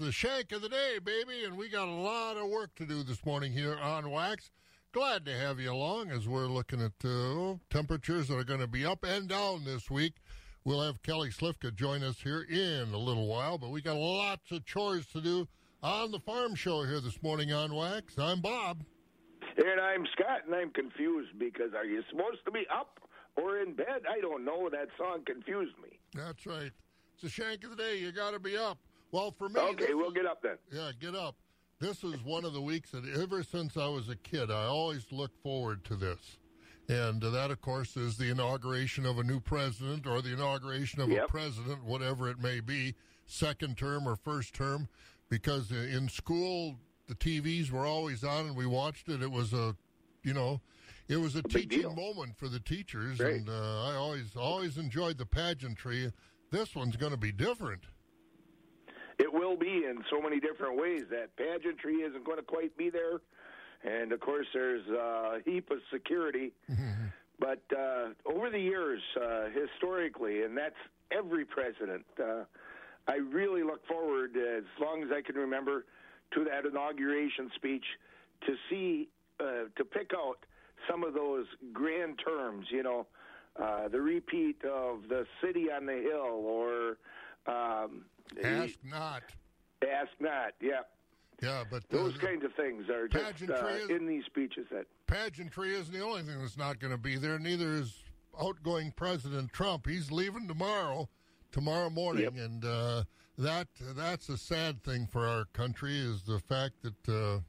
the shank of the day, baby, and we got a lot of work to do this morning here on Wax. Glad to have you along as we're looking at temperatures that are going to be up and down this week. We'll have Kelly Slifka join us here in a little while, but we got lots of chores to do on the Farm Show here this morning on Wax. I'm Bob. And I'm Scott, and I'm confused because are you supposed to be up or in bed? I don't know. That song confused me. That's right. It's the shank of the day. You got to be up. Well, for me... Okay, we'll get up then. Yeah, get up. This is one of the weeks that ever since I was a kid, I always look forward to this. And that, of course, is the inauguration of a new president or the inauguration of a president, whatever it may be, second term or first term, because in school, the TVs were always on and we watched it. It was a, you know, it was a teaching moment for the teachers. Great. And I always enjoyed the pageantry. This one's going to be different. It will be in so many different ways. That pageantry isn't going to quite be there. And, of course, there's a heap of security. Mm-hmm. But over the years, historically, and that's every president, I really look forward, as long as I can remember, to that inauguration speech to see, to pick out some of those grand terms, you know, the repeat of the city on the hill or... Ask not, yeah. Yeah, but those kinds of things are just in these speeches. That pageantry isn't the only thing that's not going to be there. Neither is outgoing President Trump. He's leaving tomorrow morning, and that's a sad thing for our country is the fact that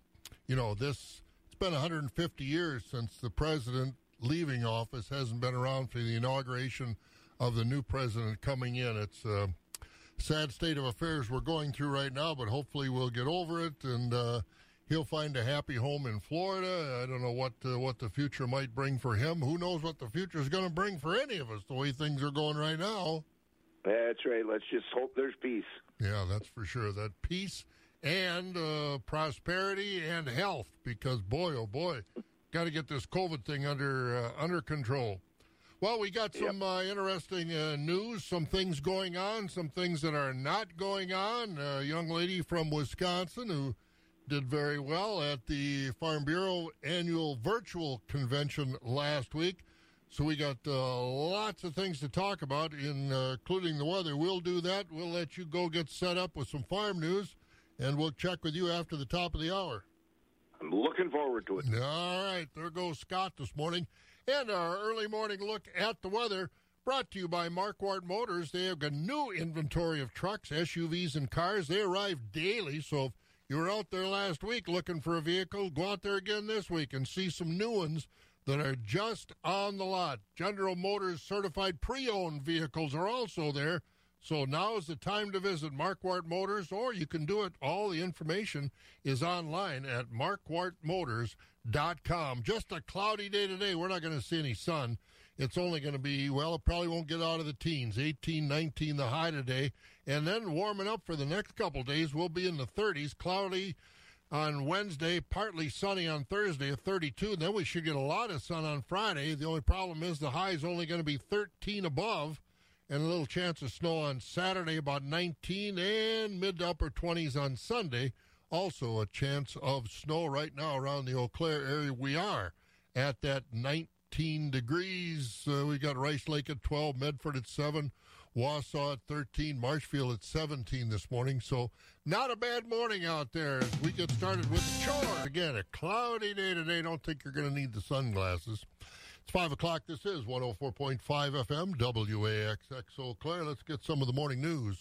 you know this. It's been 150 years since the president leaving office hasn't been around for the inauguration of the new president coming in. It's sad state of affairs we're going through right now, but hopefully we'll get over it, and he'll find a happy home in Florida. I don't know what the future might bring for him. Who knows what the future is going to bring for any of us, the way things are going right now. That's right. Let's just hope there's peace. Yeah, that's for sure. That peace and prosperity and health, because, boy, oh, boy, got to get this COVID thing under control. Well, we got some interesting news, some things going on, some things that are not going on. A young lady from Wisconsin who did very well at the Farm Bureau annual virtual convention last week. So we got lots of things to talk about, including the weather. We'll do that. We'll let you go get set up with some farm news, and we'll check with you after the top of the hour. I'm looking forward to it. All right. There goes Scott this morning. And our early morning look at the weather brought to you by Marquardt Motors. They have a new inventory of trucks, SUVs, and cars. They arrive daily, so if you were out there last week looking for a vehicle, go out there again this week and see some new ones that are just on the lot. General Motors certified pre-owned vehicles are also there, so now is the time to visit Marquardt Motors, or you can do it. All the information is online at marquardtmotors.com. Just a cloudy day today. We're not going to see any sun. It's only going to be, well, it probably won't get out of the teens, 18, 19, the high today. And then warming up for the next couple days, we'll be in the 30s, cloudy on Wednesday, partly sunny on Thursday at 32. Then we should get a lot of sun on Friday. The only problem is the high is only going to be 13 above, and a little chance of snow on Saturday, about 19, and mid to upper 20s on Sunday. Also a chance of snow right now around the Eau Claire area. We are at that 19 degrees. We got Rice Lake at 12, Medford at 7, Wausau at 13, Marshfield at 17 this morning. So not a bad morning out there as we get started with the chore. Again, a cloudy day today. Don't think you're going to need the sunglasses. It's 5 o'clock. This is 104.5 FM, WAXX Eau Claire. Let's get some of the morning news.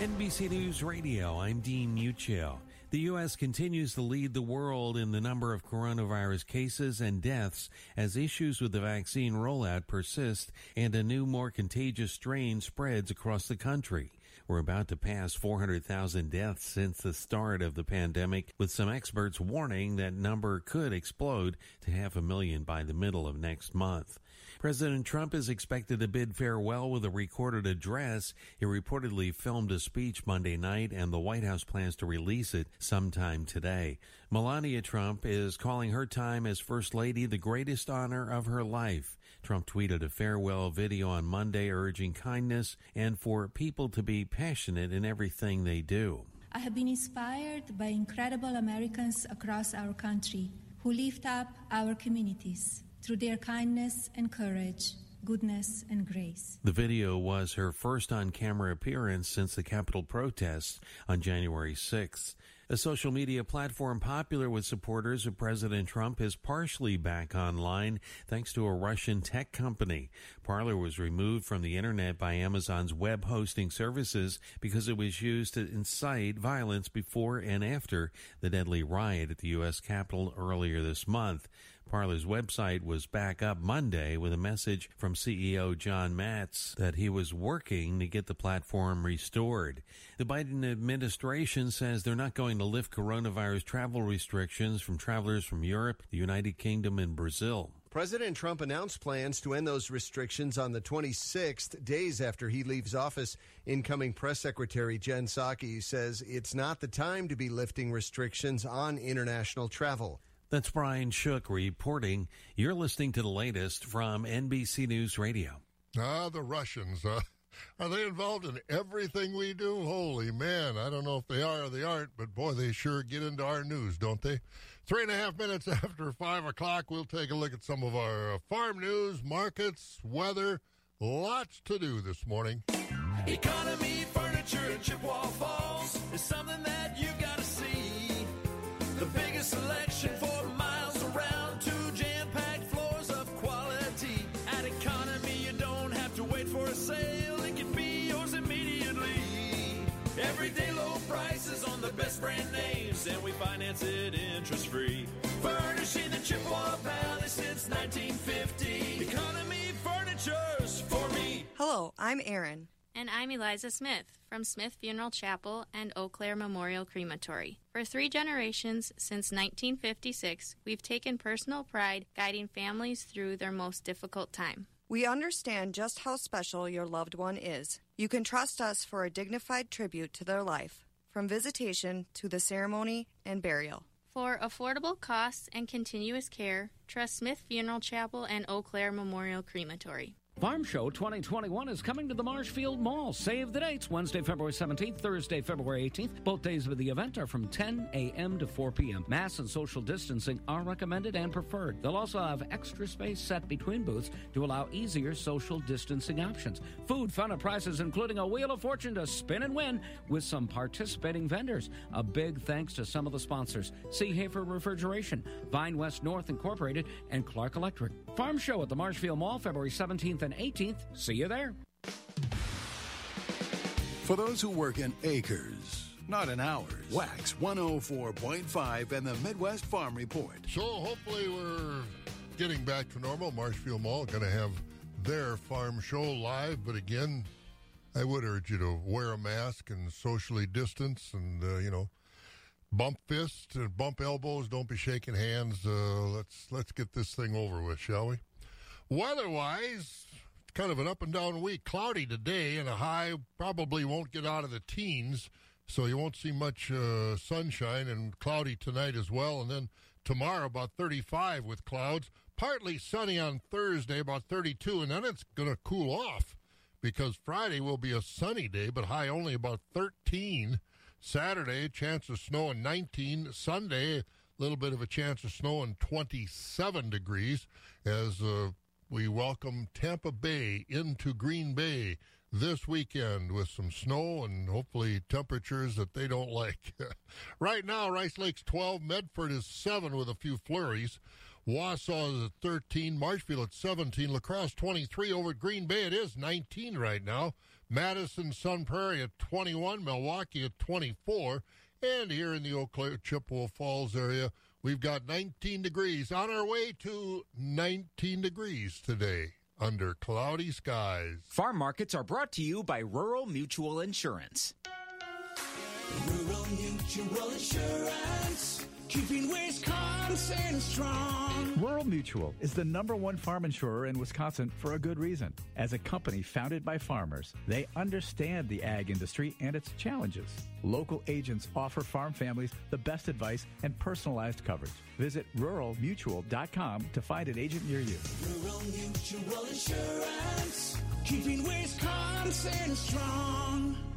NBC News Radio, I'm Dean Muccio. The U.S. continues to lead the world in the number of coronavirus cases and deaths as issues with the vaccine rollout persist and a new, more contagious strain spreads across the country. We're about to pass 400,000 deaths since the start of the pandemic, with some experts warning that number could explode to 500,000 by the middle of next month. President Trump is expected to bid farewell with a recorded address. He reportedly filmed a speech Monday night, and the White House plans to release it sometime today. Melania Trump is calling her time as First Lady the greatest honor of her life. Trump tweeted a farewell video on Monday urging kindness and for people to be passionate in everything they do. I have been inspired by incredible Americans across our country who lift up our communities through their kindness and courage, goodness and grace. The video was her first on-camera appearance since the Capitol protests on January 6th. A social media platform popular with supporters of President Trump is partially back online thanks to a Russian tech company. Parler was removed from the internet by Amazon's web hosting services because it was used to incite violence before and after the deadly riot at the U.S. Capitol earlier this month. Parler's website was back up Monday with a message from CEO John Matz that he was working to get the platform restored. The Biden administration says they're not going to lift coronavirus travel restrictions from travelers from Europe, the United Kingdom, and Brazil. President Trump announced plans to end those restrictions on the 26th, days after he leaves office. Incoming Press Secretary Jen Psaki says it's not the time to be lifting restrictions on international travel. That's Brian Shook reporting. You're listening to the latest from NBC News Radio. The Russians, are they involved in everything we do? Holy man, I don't know if they are or they aren't, but boy, they sure get into our news, don't they? 3.5 minutes after 5 o'clock, we'll take a look at some of our farm news, markets, weather. Lots to do this morning. Economy, furniture, and Chippewa Falls is something that you've got to see. The biggest selection for miles around, two jam-packed floors of quality. At Economy, you don't have to wait for a sale. Everyday low prices on the best brand names, and we finance it interest-free. Furnishing the Chippewa Valley since 1950. Economy Furniture's for me. Hello, I'm Erin. And I'm Eliza Smith from Smith Funeral Chapel and Eau Claire Memorial Crematory. For 3 generations, since 1956, we've taken personal pride guiding families through their most difficult time. We understand just how special your loved one is. You can trust us for a dignified tribute to their life, from visitation to the ceremony and burial. For affordable costs and continuous care, trust Smith Funeral Chapel and Eau Claire Memorial Crematory. Farm Show 2021 is coming to the Marshfield Mall. Save the dates, Wednesday, February 17th, Thursday, February 18th. Both days of the event are from 10 a.m. to 4 p.m. Mass and social distancing are recommended and preferred. They'll also have extra space set between booths to allow easier social distancing options. Food, fun, and prizes, including a Wheel of Fortune to spin and win with some participating vendors. A big thanks to some of the sponsors, Sea Hafer Refrigeration, Vine West North Incorporated, and Clark Electric. Farm Show at the Marshfield Mall, February 17th and 18th. See you there. For those who work in acres, not in hours, Wax 104.5 and the Midwest Farm Report. So hopefully we're getting back to normal. Marshfield Mall going to have their farm show live, but again, I would urge you to wear a mask and socially distance and, bump fists and bump elbows. Don't be shaking hands. Let's get this thing over with, shall we? Weather-wise, kind of an up-and-down week. Cloudy today, and a high probably won't get out of the teens, so you won't see much sunshine, and cloudy tonight as well. And then tomorrow, about 35 with clouds. Partly sunny on Thursday, about 32, and then it's going to cool off because Friday will be a sunny day, but high only about 13. Saturday, chance of snow in 19. Sunday, a little bit of a chance of snow in 27 degrees as we welcome Tampa Bay into Green Bay this weekend with some snow and hopefully temperatures that they don't like. Right now, Rice Lake's 12, Medford is 7 with a few flurries. Wausau is at 13, Marshfield at 17, La Crosse 23. Over at Green Bay, it is 19 right now. Madison, Sun Prairie at 21, Milwaukee at 24. And here in the Eau Claire, Chippewa Falls area, we've got 19 degrees, on our way to 19 degrees today under cloudy skies. Farm markets are brought to you by Rural Mutual Insurance. Rural Mutual Insurance. Keeping Wisconsin strong. Rural Mutual is the #1 farm insurer in Wisconsin for a good reason. As a company founded by farmers, they understand the ag industry and its challenges. Local agents offer farm families the best advice and personalized coverage. Visit ruralmutual.com to find an agent near you. Rural Mutual Insurance, keeping Wisconsin strong.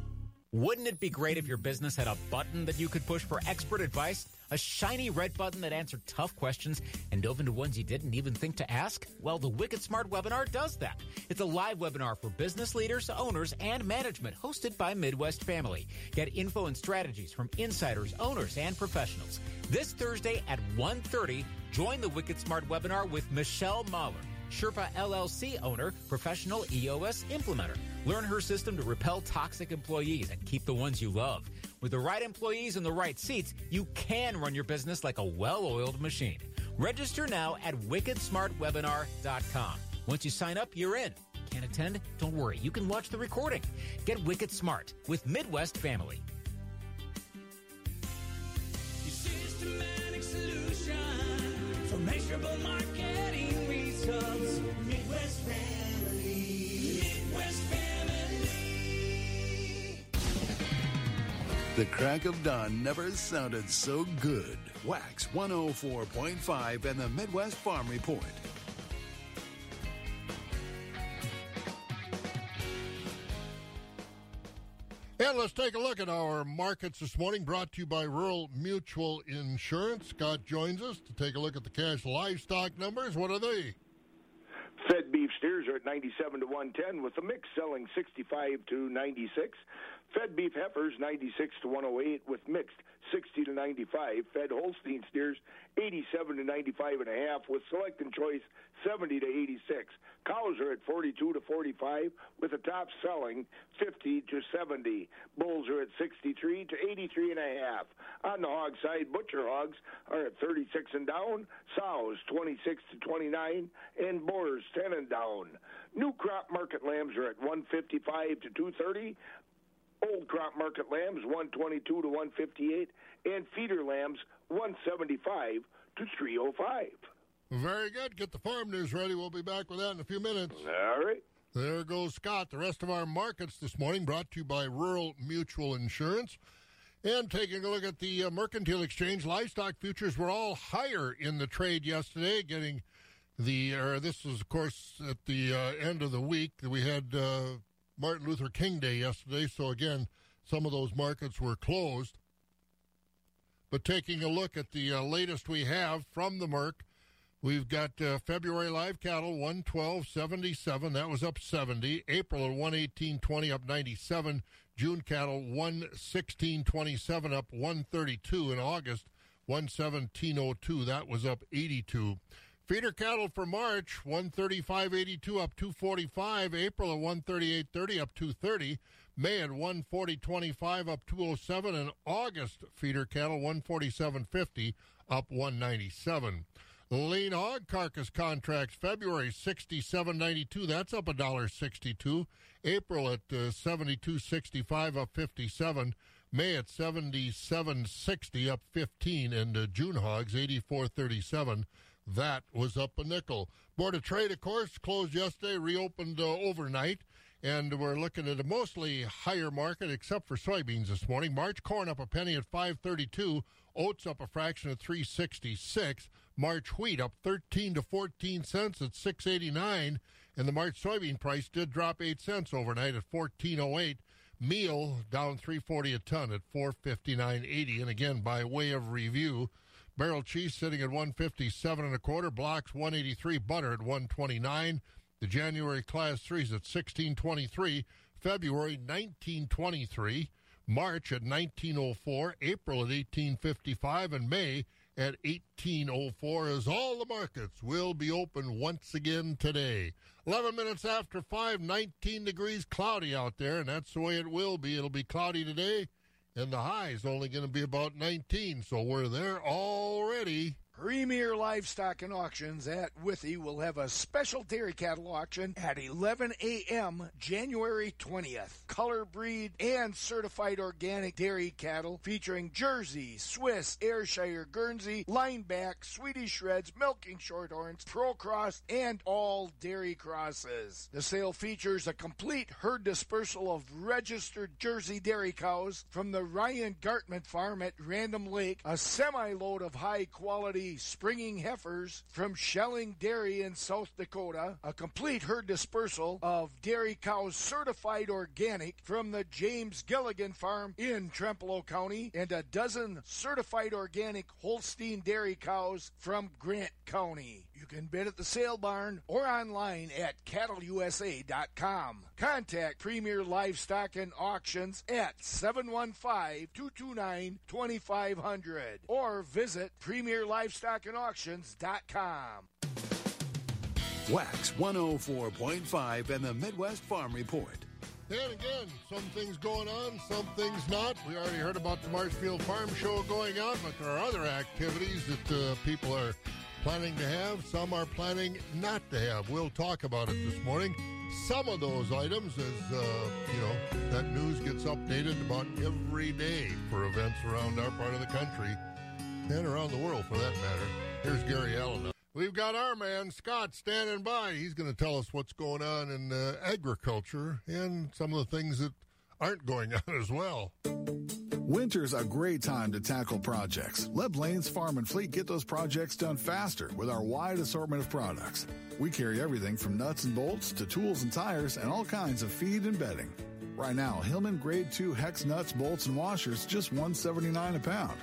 Wouldn't it be great if your business had a button that you could push for expert advice? A shiny red button that answered tough questions and dove into ones you didn't even think to ask? Well, the Wicked Smart webinar does that. It's a live webinar for business leaders, owners, and management hosted by Midwest Family. Get info and strategies from insiders, owners, and professionals. This Thursday at 1:30, join the Wicked Smart webinar with Michelle Mahler, Sherpa LLC owner, professional EOS implementer. Learn her system to repel toxic employees and keep the ones you love. With the right employees in the right seats, you can run your business like a well-oiled machine. Register now at wickedsmartwebinar.com. Once you sign up, you're in. Can't attend? Don't worry. You can watch the recording. Get Wicked Smart with Midwest Family. Your systematic solution for measurable marketing. Midwest Family. Midwest Family. The crack of dawn never sounded so good. Wax 104.5 and the Midwest Farm Report. And let's take a look at our markets this morning, brought to you by Rural Mutual Insurance. Scott joins us to take a look at the cash livestock numbers. What are they? Fed beef steers are at 97 to 110, with the mix selling 65 to 96. Fed beef heifers 96 to 108, with mixed 60 to 95. Fed Holstein steers 87 to 95 and a half, with select and choice 70 to 86. Cows are at 42 to 45, with the top selling 50 to 70. Bulls are at 63 to 83 and a half. On the hog side, butcher hogs are at 36 and down, sows 26 to 29, and boars 10 and down. New crop market lambs are at 155 to 230. Old crop market lambs 122 to 158, and feeder lambs 175 to 305. Very good. Get the farm news ready. We'll be back with that in a few minutes. All right. There goes Scott. The rest of our markets this morning brought to you by Rural Mutual Insurance. And taking a look at the Mercantile Exchange, livestock futures were all higher in the trade yesterday, getting the, this was, of course, at the end of the week. We had Martin Luther King Day yesterday, so again, some of those markets were closed. But taking a look at the latest we have from the Merc, we've got February live cattle, 112.77. That was up 70. April at 118.20, up 97. June cattle, 116.27, up 132. In August, 117.02. That was up 82. Feeder cattle for March, 135.82, up 245. April at 138.30, up 230. May at 140.25, up 207. And August feeder cattle, 147.50, up 197. Lean hog carcass contracts, February 67.92, that's up $1.62. April at 72.65, up 57. May at 77.60, up 15. And June hogs, 84.37. That was up a nickel. Board of Trade, of course, closed yesterday, reopened overnight, and we're looking at a mostly higher market except for soybeans this morning. March corn up a penny at 5.32, oats up a fraction at 3.66, March wheat up 13 to 14 cents at 6.89, and the March soybean price did drop 8 cents overnight at 14.08. Meal down 3.40 a ton at 4.59.80, and again, by way of review, barrel cheese sitting at 157 and a quarter, blocks 183, butter at 129. The January class 3s at 1623, February 1923, March at 1904, April at 1855, and May at 1804, as all the markets will be open once again today. 11 minutes after 5, 19 degrees cloudy out there, and that's the way it will be. It'll be cloudy today. And the high is only going to be about 19, so we're there already. Premier Livestock and Auctions at Withy will have a special dairy cattle auction at 11 a.m. January 20th. Color breed and certified organic dairy cattle featuring Jersey, Swiss, Ayrshire, Guernsey, Lineback, Swedish Shreds, Milking Shorthorns, Pro Cross, and all dairy crosses. The sale features a complete herd dispersal of registered Jersey dairy cows from the Ryan Gartman Farm at Random Lake, a semi-load of high-quality springing heifers from Shelling Dairy in South Dakota, a complete herd dispersal of dairy cows certified organic from the James Gilligan Farm in Trempealeau County, and a dozen certified organic Holstein dairy cows from Grant County. You can bid at the sale barn or online at cattleusa.com. Contact Premier Livestock and Auctions at 715-229-2500 or visit Premier LivestockandAuctions.com. Wax 104.5 and the Midwest Farm Report. And again, some things going on, some things not. We already heard about the Marshfield Farm Show going on, but there are other activities that people are planning to have. Some are planning not to have. We'll talk about it this morning. Some of those items, as that news gets updated about every day for events around our part of the country. And around the world, for that matter. Here's Gary Allen. We've got our man, Scott, standing by. He's going to tell us what's going on in agriculture and some of the things that aren't going on as well. Winter's a great time to tackle projects. Let Blaine's Farm and Fleet get those projects done faster with our wide assortment of products. We carry everything from nuts and bolts to tools and tires and all kinds of feed and bedding. Right now, Hillman Grade 2 Hex nuts, bolts, and washers, just $1.79 a pound.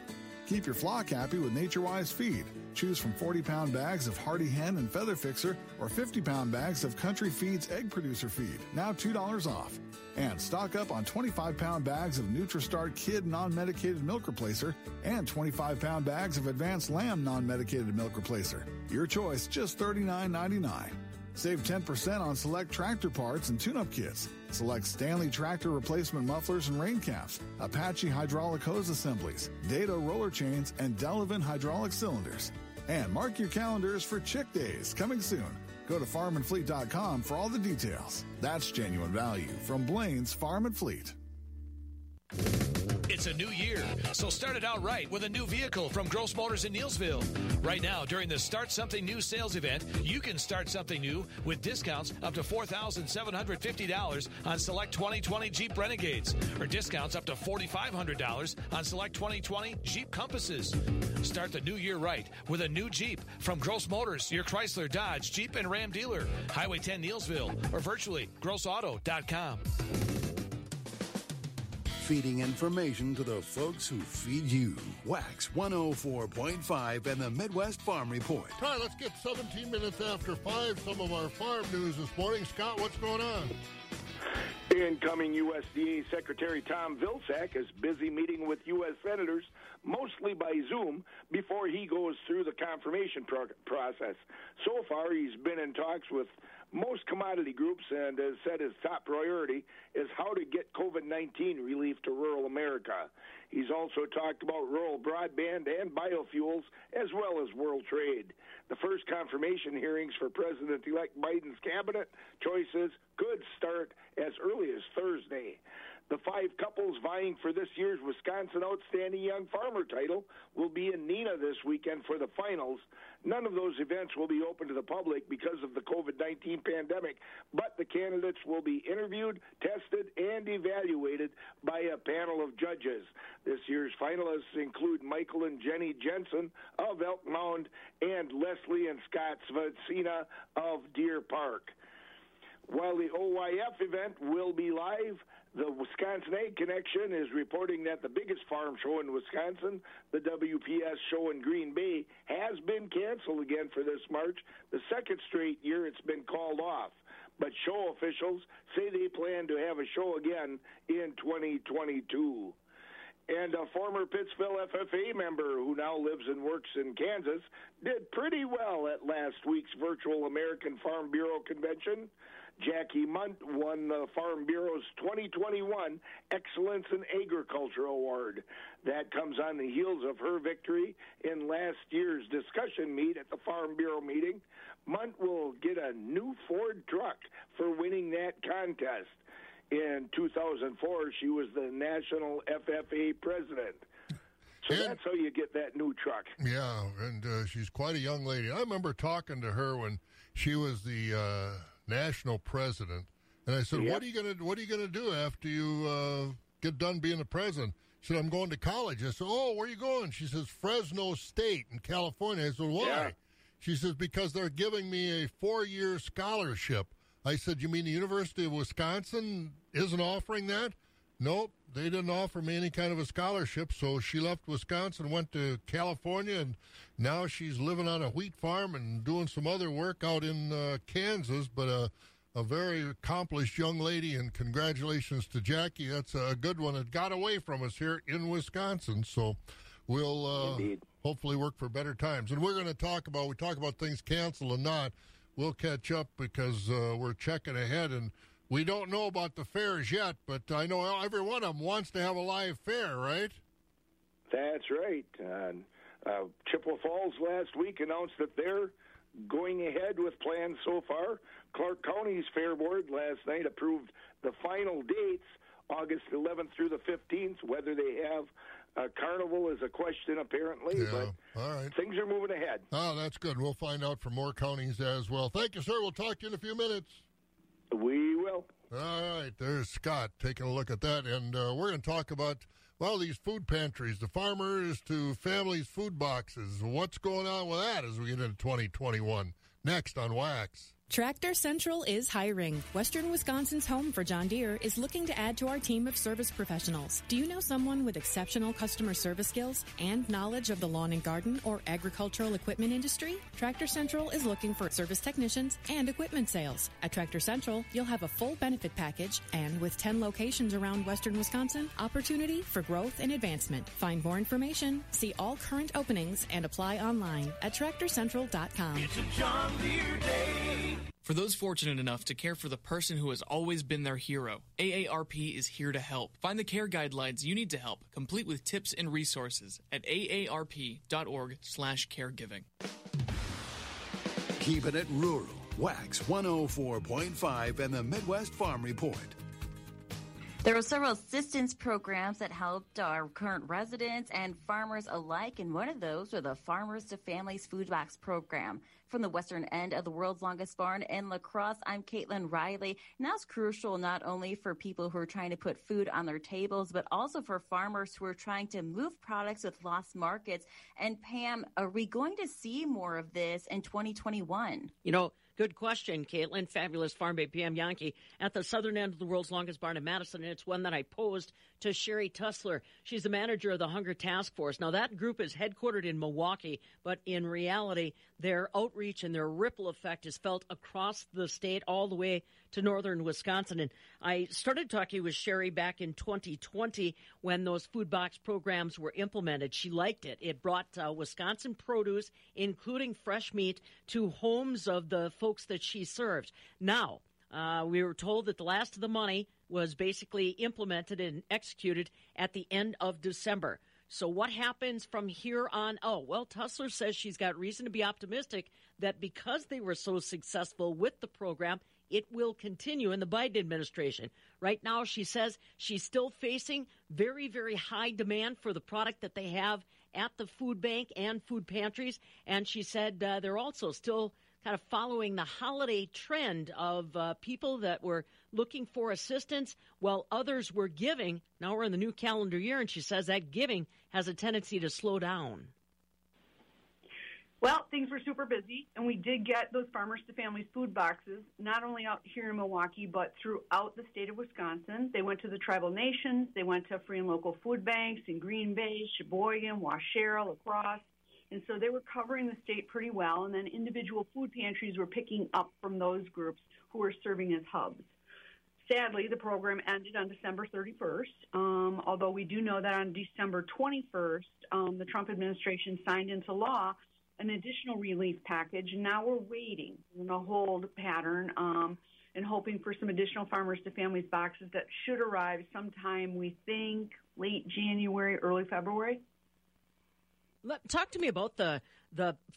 Keep your flock happy with NatureWise feed. Choose from 40-pound bags of Hardy Hen and Feather Fixer or 50-pound bags of Country Feeds Egg Producer feed, now $2 off. And stock up on 25-pound bags of NutriStart Kid Non-Medicated Milk Replacer and 25-pound bags of Advanced Lamb Non-Medicated Milk Replacer. Your choice, just $39.99. Save 10% on select tractor parts and tune-up kits. Select Stanley tractor replacement mufflers and rain caps, Apache hydraulic hose assemblies, Dado roller chains, and Delavan hydraulic cylinders. And mark your calendars for Chick Days, coming soon. Go to farmandfleet.com for all the details. That's genuine value from Blaine's Farm and Fleet. It's a new year, so start it out right with a new vehicle from Gross Motors in Neillsville. Right now, during the Start Something New sales event, you can start something new with discounts up to $4,750 on select 2020 Jeep Renegades, or discounts up to $4,500 on select 2020 Jeep Compasses. Start the new year right with a new Jeep from Gross Motors, your Chrysler, Dodge, Jeep, and Ram dealer. Highway 10 Neillsville, or virtually grossauto.com. Feeding information to the folks who feed you. Wax 104.5 and the Midwest Farm Report. All right, let's get 17 minutes after 5. Some of our farm news this morning. Scott, what's going on? Incoming USDA Secretary Tom Vilsack is busy meeting with U.S. senators, mostly by Zoom, before he goes through the confirmation process. So far, he's been in talks with most commodity groups and has said his top priority is how to get COVID-19 relief to rural America. He's also talked about rural broadband and biofuels, as well as world trade. The first confirmation hearings for President-elect Biden's cabinet choices could start as early as Thursday. The five couples vying for this year's Wisconsin Outstanding Young Farmer title will be in Neenah this weekend for the finals. None of those events will be open to the public because of the COVID-19 pandemic, but the candidates will be interviewed, tested, and evaluated by a panel of judges. This year's finalists include Michael and Jenny Jensen of Elk Mound and Leslie and Scott Svacina of Deer Park. While the OYF event will be live, the Wisconsin Ag Connection is reporting that the biggest farm show in Wisconsin, the WPS show in Green Bay, has been canceled again for this March. The second straight year it's been called off. But show officials say they plan to have a show again in 2022. And a former Pittsville FFA member who now lives and works in Kansas did pretty well at last week's virtual American Farm Bureau Convention. Jackie Munt won the Farm Bureau's 2021 Excellence in Agriculture Award. That comes on the heels of her victory in last year's discussion meet at the Farm Bureau meeting. Munt will get a new Ford truck for winning that contest. In 2004, she was the National FFA president. So that's how you get that new truck. Yeah, and she's quite a young lady. I remember talking to her when she was the national president, and I said, yep. "What are you going to do after you get done being the president?" She said, "I'm going to college." I said, "Oh, where are you going?" She says, "Fresno State in California." I said, "Why?" Yeah. She says, "Because they're giving me a 4-year scholarship." I said, "You mean the University of Wisconsin isn't offering that?" Nope, they didn't offer me any kind of a scholarship, so she left Wisconsin, went to California, and now she's living on a wheat farm and doing some other work out in Kansas, but a very accomplished young lady, and congratulations to Jackie. That's a good one. It got away from us here in Wisconsin, so we'll hopefully work for better times. And we're going to talk about things canceled and not. We'll catch up because we're checking ahead, and we don't know about the fairs yet, but I know every one of them wants to have a live fair, right? That's right. Chippewa Falls last week announced that they're going ahead with plans so far. Clark County's Fair Board last night approved the final dates, August 11th through the 15th, whether they have a carnival is a question, apparently, but all right. Things are moving ahead. Oh, that's good. We'll find out from more counties as well. Thank you, sir. We'll talk to you in a few minutes. We will. All right, there's Scott taking a look at that, and we're going to talk about, well, these food pantries, the farmers to families' food boxes. What's going on with that as we get into 2021? Next on Wax. Tractor Central is hiring. Western Wisconsin's home for John Deere is looking to add to our team of service professionals. Do you know someone with exceptional customer service skills and knowledge of the lawn and garden or agricultural equipment industry? Tractor Central is looking for service technicians and equipment sales. At Tractor Central, you'll have a full benefit package, and with 10 locations around Western Wisconsin, opportunity for growth and advancement. Find more information, see all current openings, and apply online at TractorCentral.com. It's a John Deere day. For those fortunate enough to care for the person who has always been their hero, AARP is here to help. Find the care guidelines you need to help, complete with tips and resources at aarp.org/caregiving. Keeping it rural. Wax 104.5 and the Midwest Farm Report. There were several assistance programs that helped our current residents and farmers alike, and one of those were the Farmers to Families Food Box Program. From the western end of the world's longest barn in La Crosse, I'm Caitlin Riley, and that's crucial not only for people who are trying to put food on their tables, but also for farmers who are trying to move products with lost markets. And Pam, are we going to see more of this in 2021? Good question, Caitlin. Fabulous Farm Babe Pam Yankee at the southern end of the world's longest barn in Madison, and it's one that I posed to Sherry Tussler. She's the manager of the Hunger Task Force. Now, that group is headquartered in Milwaukee, but in reality, their outreach and their ripple effect is felt across the state all the way to northern Wisconsin. And I started talking with Sherry back in 2020 when those food box programs were implemented. She liked it. It brought Wisconsin produce, including fresh meat, to homes of the folks that she served. Now, we were told that the last of the money was basically implemented and executed at the end of December. So what happens from here on out? Well, Tussler says she's got reason to be optimistic that because they were so successful with the program, it will continue in the Biden administration. Right now, she says she's still facing very, very high demand for the product that they have at the food bank and food pantries. And she said they're also still kind of following the holiday trend of people that were looking for assistance while others were giving. Now we're in the new calendar year, and she says that giving has a tendency to slow down. Well, things were super busy, and we did get those Farmers to Families food boxes, not only out here in Milwaukee, but throughout the state of Wisconsin. They went to the tribal nations. They went to free and local food banks in Green Bay, Sheboygan, Washera, La Crosse. And so they were covering the state pretty well, and then individual food pantries were picking up from those groups who were serving as hubs. Sadly, the program ended on December 31st, although we do know that on December 21st, the Trump administration signed into law an additional relief package. Now we're waiting in a hold pattern and hoping for some additional Farmers to Families boxes that should arrive sometime, we think, late January, early February. Talk to me about the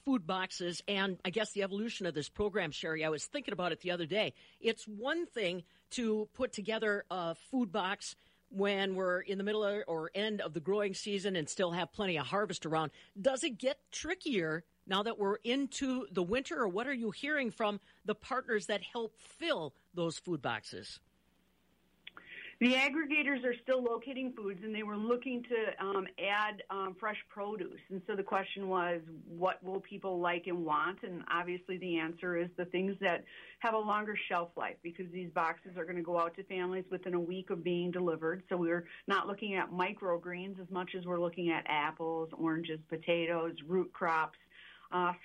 food boxes and, I guess, the evolution of this program, Sherry. I was thinking about it the other day. It's one thing to put together a food box when we're in the middle or end of the growing season and still have plenty of harvest around. Does it get trickier now that we're into the winter, or what are you hearing from the partners that help fill those food boxes? The aggregators are still locating foods, and they were looking to add fresh produce. And so the question was, what will people like and want? And obviously the answer is the things that have a longer shelf life, because these boxes are going to go out to families within a week of being delivered. So we're not looking at microgreens as much as we're looking at apples, oranges, potatoes, root crops,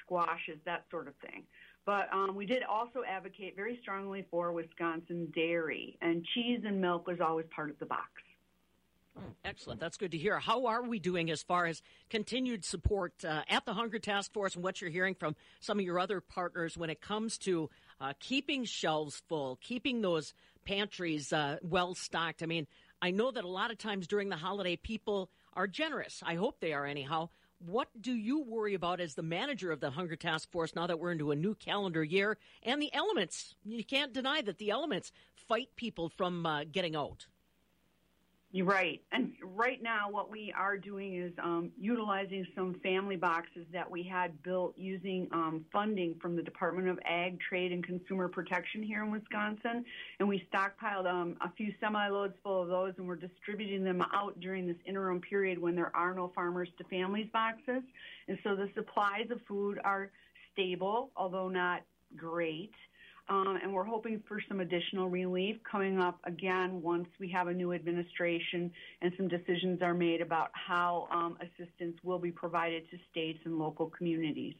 squashes, that sort of thing. But we did also advocate very strongly for Wisconsin dairy, and cheese and milk was always part of the box. Oh, excellent. That's good to hear. How are we doing as far as continued support at the Hunger Task Force, and what you're hearing from some of your other partners when it comes to keeping shelves full, keeping those pantries well stocked? I mean, I know that a lot of times during the holiday, people are generous. I hope they are anyhow. What do you worry about as the manager of the Hunger Task Force now that we're into a new calendar year? And the elements, you can't deny that the elements fight people from getting out. You're right. And right now what we are doing is utilizing some family boxes that we had built using funding from the Department of Ag, Trade, and Consumer Protection here in Wisconsin. And we stockpiled a few semi-loads full of those, and we're distributing them out during this interim period when there are no Farmers to Families boxes. And so the supplies of food are stable, although not great. And we're hoping for some additional relief coming up again once we have a new administration and some decisions are made about how assistance will be provided to states and local communities.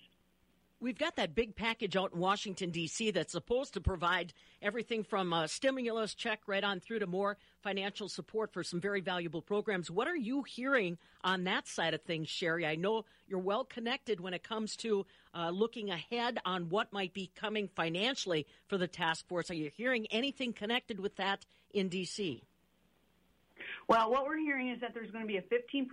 We've got that big package out in Washington, D.C. that's supposed to provide everything from a stimulus check right on through to more financial support for some very valuable programs. What are you hearing on that side of things, Sherry? I know you're well connected when it comes to looking ahead on what might be coming financially for the task force. Are you hearing anything connected with that in D.C.? Well, what we're hearing is that there's going to be a 15%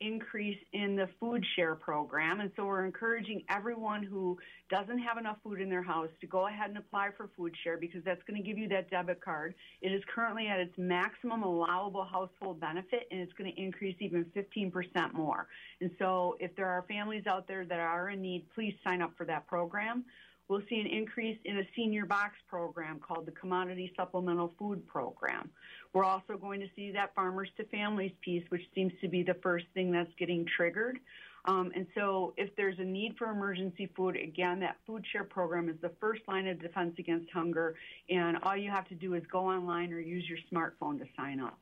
increase in the food share program, and so we're encouraging everyone who doesn't have enough food in their house to go ahead and apply for food share, because that's going to give you that debit card. It is currently at its maximum allowable household benefit, and it's going to increase even 15% more. And so if there are families out there that are in need, please sign up for that program. We'll see an increase in a senior box program called the Commodity Supplemental Food Program. We're also going to see that Farmers to Families piece, which seems to be the first thing that's getting triggered. And so if there's a need for emergency food, again, that food share program is the first line of defense against hunger. And all you have to do is go online or use your smartphone to sign up.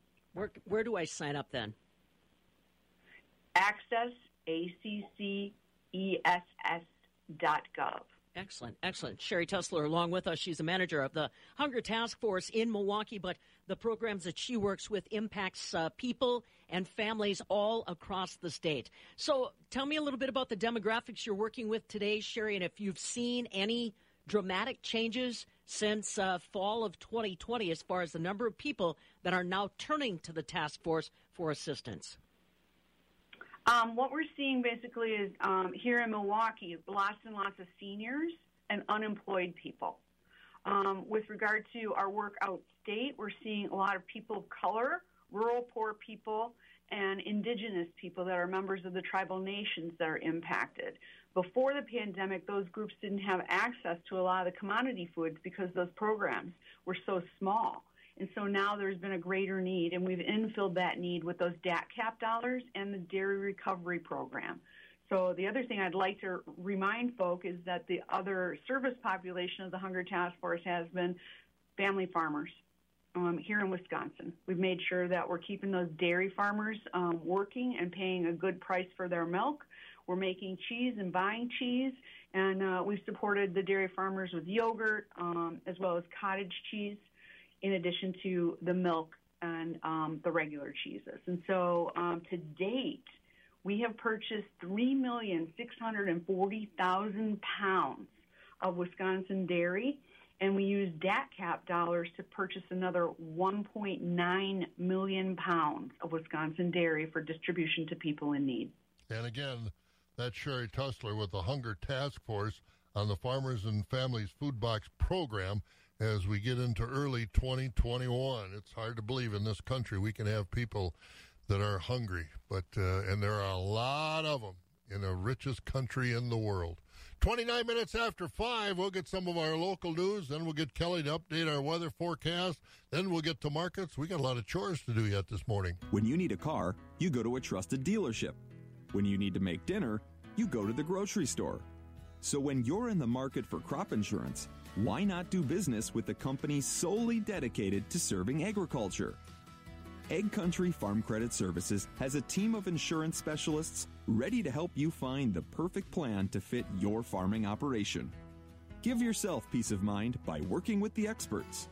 Where do I sign up then? Access, access.gov. Excellent, excellent. Sherry Tussler along with us. She's the manager of the Hunger Task Force in Milwaukee, but the programs that she works with impacts people and families all across the state. So tell me a little bit about the demographics you're working with today, Sherry, and if you've seen any dramatic changes since fall of 2020 as far as the number of people that are now turning to the task force for assistance. What we're seeing basically is here in Milwaukee, lots and lots of seniors and unemployed people. With regard to our work outstate, we're seeing a lot of people of color, rural poor people, and indigenous people that are members of the tribal nations that are impacted. Before the pandemic, those groups didn't have access to a lot of the commodity foods because those programs were so small. And so now there's been a greater need, and we've infilled that need with those DACAP dollars and the Dairy Recovery Program. So the other thing I'd like to remind folk is that the other service population of the Hunger Task Force has been family farmers here in Wisconsin. We've made sure that we're keeping those dairy farmers working and paying a good price for their milk. We're making cheese and buying cheese, and we've supported the dairy farmers with yogurt as well as cottage cheese, in addition to the milk and the regular cheeses. And so to date, we have purchased 3,640,000 pounds of Wisconsin dairy, and we used DATCAP dollars to purchase another 1.9 million pounds of Wisconsin dairy for distribution to people in need. And again, that's Sherry Tussler with the Hunger Task Force on the Farmers and Families Food Box program as we get into early 2021. It's hard to believe in this country we can have people that are hungry, but and there are a lot of them in the richest country in the world. 29 minutes after 5, we'll get some of our local news, then we'll get Kelly to update our weather forecast, then we'll get to markets. We got a lot of chores to do yet this morning. When you need a car, you go to a trusted dealership. When you need to make dinner, you go to the grocery store. So when you're in the market for crop insurance, why not do business with a company solely dedicated to serving agriculture? Egg Country Farm Credit Services has a team of insurance specialists ready to help you find the perfect plan to fit your farming operation. Give yourself peace of mind by working with the experts.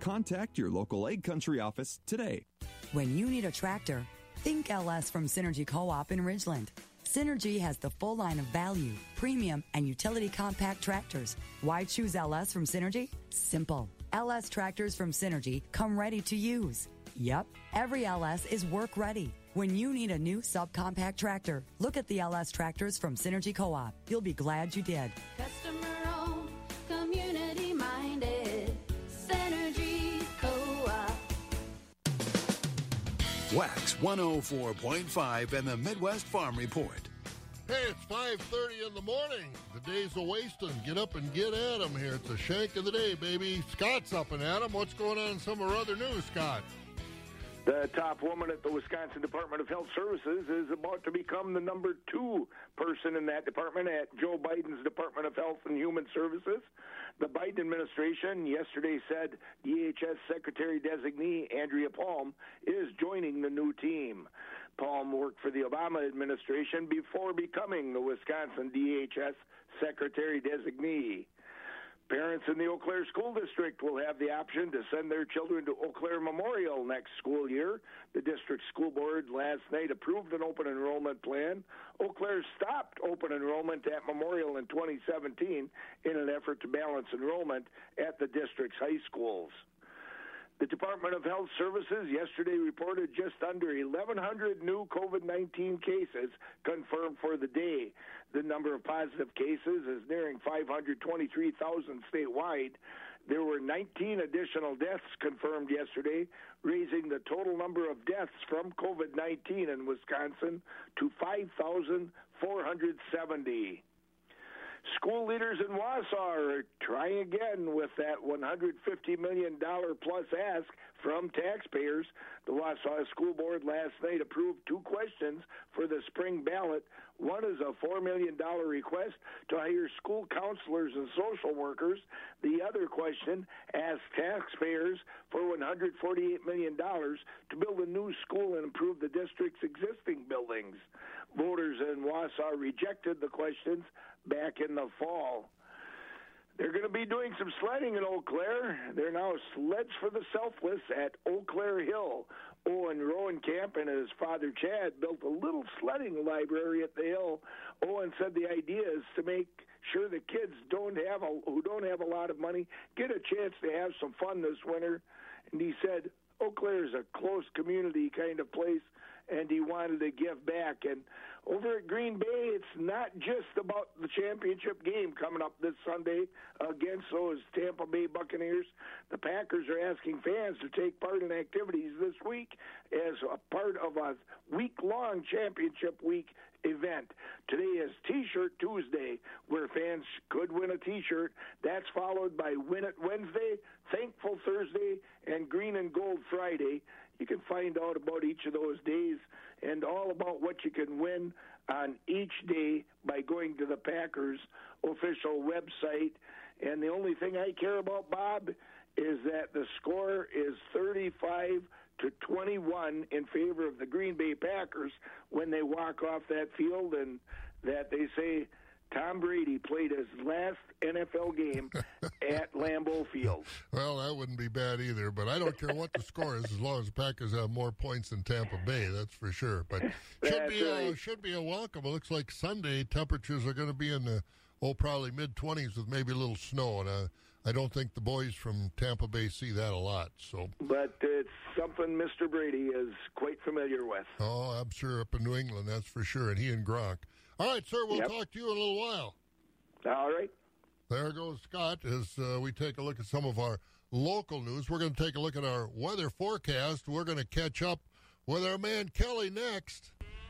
Contact your local Egg Country office today. When you need a tractor, think LS from Synergy Co-op in Ridgeland. Synergy has the full line of value, premium, and utility compact tractors. Why choose LS from Synergy? Simple. LS tractors from Synergy come ready to use. Yep, every LS is work ready. When you need a new subcompact tractor, look at the LS tractors from Synergy Co-op. You'll be glad you did. Customer owned, community minded, Synergy Co-op. Wax 104.5 and the Midwest Farm Report. Hey, it's 5:30 in the morning. The day's a-wasting. Get up and get at 'em here. It's the shank of the day, baby. Scott's up and at 'em. What's going on in some of our other news, Scott? The top woman at the Wisconsin Department of Health Services is about to become the number 2 person in that department at Joe Biden's Department of Health and Human Services. The Biden administration yesterday said DHS Secretary-designee Andrea Palm is joining the new team. Palm worked for the Obama administration before becoming the Wisconsin DHS Secretary-designee. Parents in the Eau Claire School District will have the option to send their children to Eau Claire Memorial next school year. The district school board last night approved an open enrollment plan. Eau Claire stopped open enrollment at Memorial in 2017 in an effort to balance enrollment at the district's high schools. The Department of Health Services yesterday reported just under 1,100 new COVID-19 cases confirmed for the day. The number of positive cases is nearing 523,000 statewide. There were 19 additional deaths confirmed yesterday, raising the total number of deaths from COVID-19 in Wisconsin to 5,470. School leaders in Wausau are trying again with that $150 million plus ask from taxpayers. The Wausau School Board last night approved 2 questions for the spring ballot. One is a $4 million request to hire school counselors and social workers. The other question asks taxpayers for $148 million to build a new school and improve the district's existing buildings. Voters in Wausau rejected the questions back in the fall. They're going to be doing some sledding in Eau Claire. They're now Sleds for the Selfless at Eau Claire Hill. Owen Rohenkamp and his father Chad built a little sledding library at the hill. Owen said the idea is to make sure the kids who don't have a lot of money get a chance to have some fun this winter. And he said Eau Claire is a close community kind of place, and he wanted to give back. And over at Green Bay, it's not just about the championship game coming up this Sunday against those Tampa Bay Buccaneers. The Packers are asking fans to take part in activities this week as a part of a week-long championship week event. Today is T-Shirt Tuesday, where fans could win a T-shirt. That's followed by Win It Wednesday, Thankful Thursday, and Green and Gold Friday. You can find out about each of those days and all about what you can win on each day by going to the Packers official website. And the only thing I care about, Bob, is that the score is 35-21 in favor of the Green Bay Packers when they walk off that field, and that they say Tom Brady played his last NFL game at Lambeau Field. Well, that wouldn't be bad either, but I don't care what the score is as long as the Packers have more points than Tampa Bay, that's for sure. But should be a welcome. It looks like Sunday temperatures are going to be in the probably mid-20s with maybe a little snow, and I don't think the boys from Tampa Bay see that a lot. So, but it's something Mr. Brady is quite familiar with. Oh, I'm sure up in New England, that's for sure, and he and Gronk. All right, sir, we'll talk to you in a little while. All right. There goes Scott as we take a look at some of our local news. We're going to take a look at our weather forecast. We're going to catch up with our man Kelly next.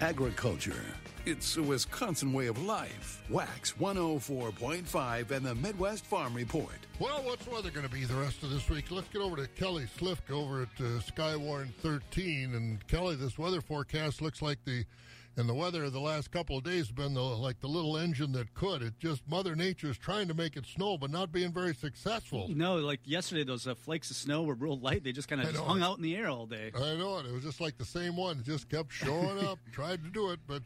Agriculture. It's a Wisconsin way of life. Wax 104.5 and the Midwest Farm Report. Well, what's weather going to be the rest of this week? Let's get over to Kelly Slifka over at Skywarn 13. And Kelly, this weather forecast looks like the weather of the last couple of days has been like the little engine that could. It just Mother Nature's trying to make it snow, but not being very successful. No, like yesterday, those flakes of snow were real light. They just kind of hung out in the air all day. I know it. It was just like the same one. It just kept showing up. Tried to do it, but.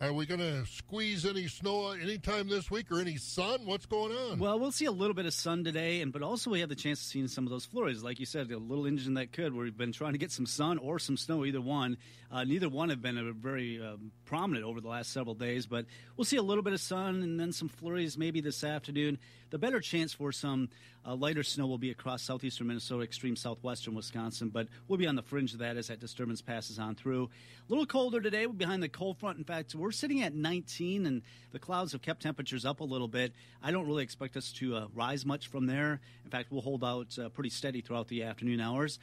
Are we going to squeeze any snow anytime this week, or any sun? What's going on? Well, we'll see a little bit of sun today, but also we have the chance of seeing some of those flurries. Like you said, a little engine that could, where we've been trying to get some sun or some snow, either one. Neither one have been very prominent over the last several days, but we'll see a little bit of sun and then some flurries maybe this afternoon. The better chance for some lighter snow will be across southeastern Minnesota, extreme southwestern Wisconsin, but we'll be on the fringe of that as that disturbance passes on through. A little colder today. We're behind the cold front. In fact, we're sitting at 19, and the clouds have kept temperatures up a little bit. I don't really expect us to rise much from there. In fact, we'll hold out pretty steady throughout the afternoon hours.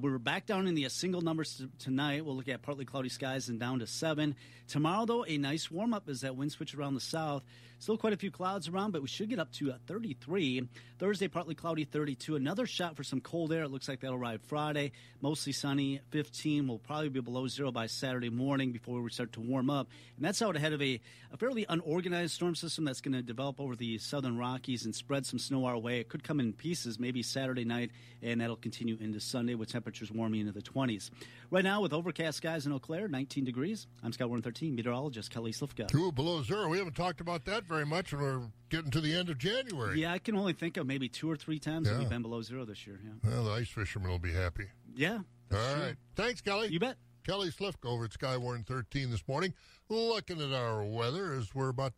We're back down in the single numbers tonight. We'll look at partly cloudy skies and down to 7. Tomorrow, though, a nice warm-up as that wind switch around the south. Still quite a few clouds around, but we should get up to 33. Thursday, partly cloudy, 32. Another shot for some cold air. It looks like that'll arrive Friday. Mostly sunny, 15. We'll probably be below zero by Saturday morning before we start to warm up. And that's out ahead of a fairly unorganized storm system that's going to develop over the southern Rockies and spread some snow our way. It could come in pieces maybe Saturday night, and that'll continue into Sunday with temperatures warming into the 20s. Right now with overcast skies in Eau Claire, 19 degrees. I'm Skywarn 13 meteorologist Kelly Slifka. Two below zero. We haven't talked about that very much, and we're getting to the end of January. Yeah, I can only think of maybe 2 or 3 times that we've been below zero this year. Yeah. Well, the ice fishermen will be happy. Yeah. All right. Thanks, Kelly. You bet. Kelly Slifka over at Skywarn 13 this morning. Looking at our weather as we're about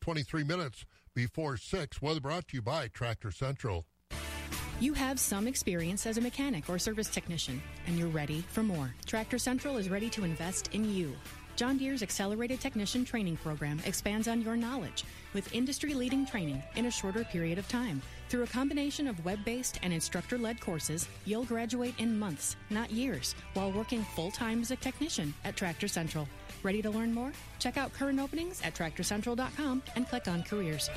23 minutes before 6. Weather brought to you by Tractor Central. You have some experience as a mechanic or service technician, and you're ready for more. Tractor Central is ready to invest in you. John Deere's Accelerated Technician Training Program expands on your knowledge with industry-leading training in a shorter period of time. Through a combination of web-based and instructor-led courses, you'll graduate in months, not years, while working full-time as a technician at Tractor Central. Ready to learn more? Check out current openings at TractorCentral.com and click on Careers.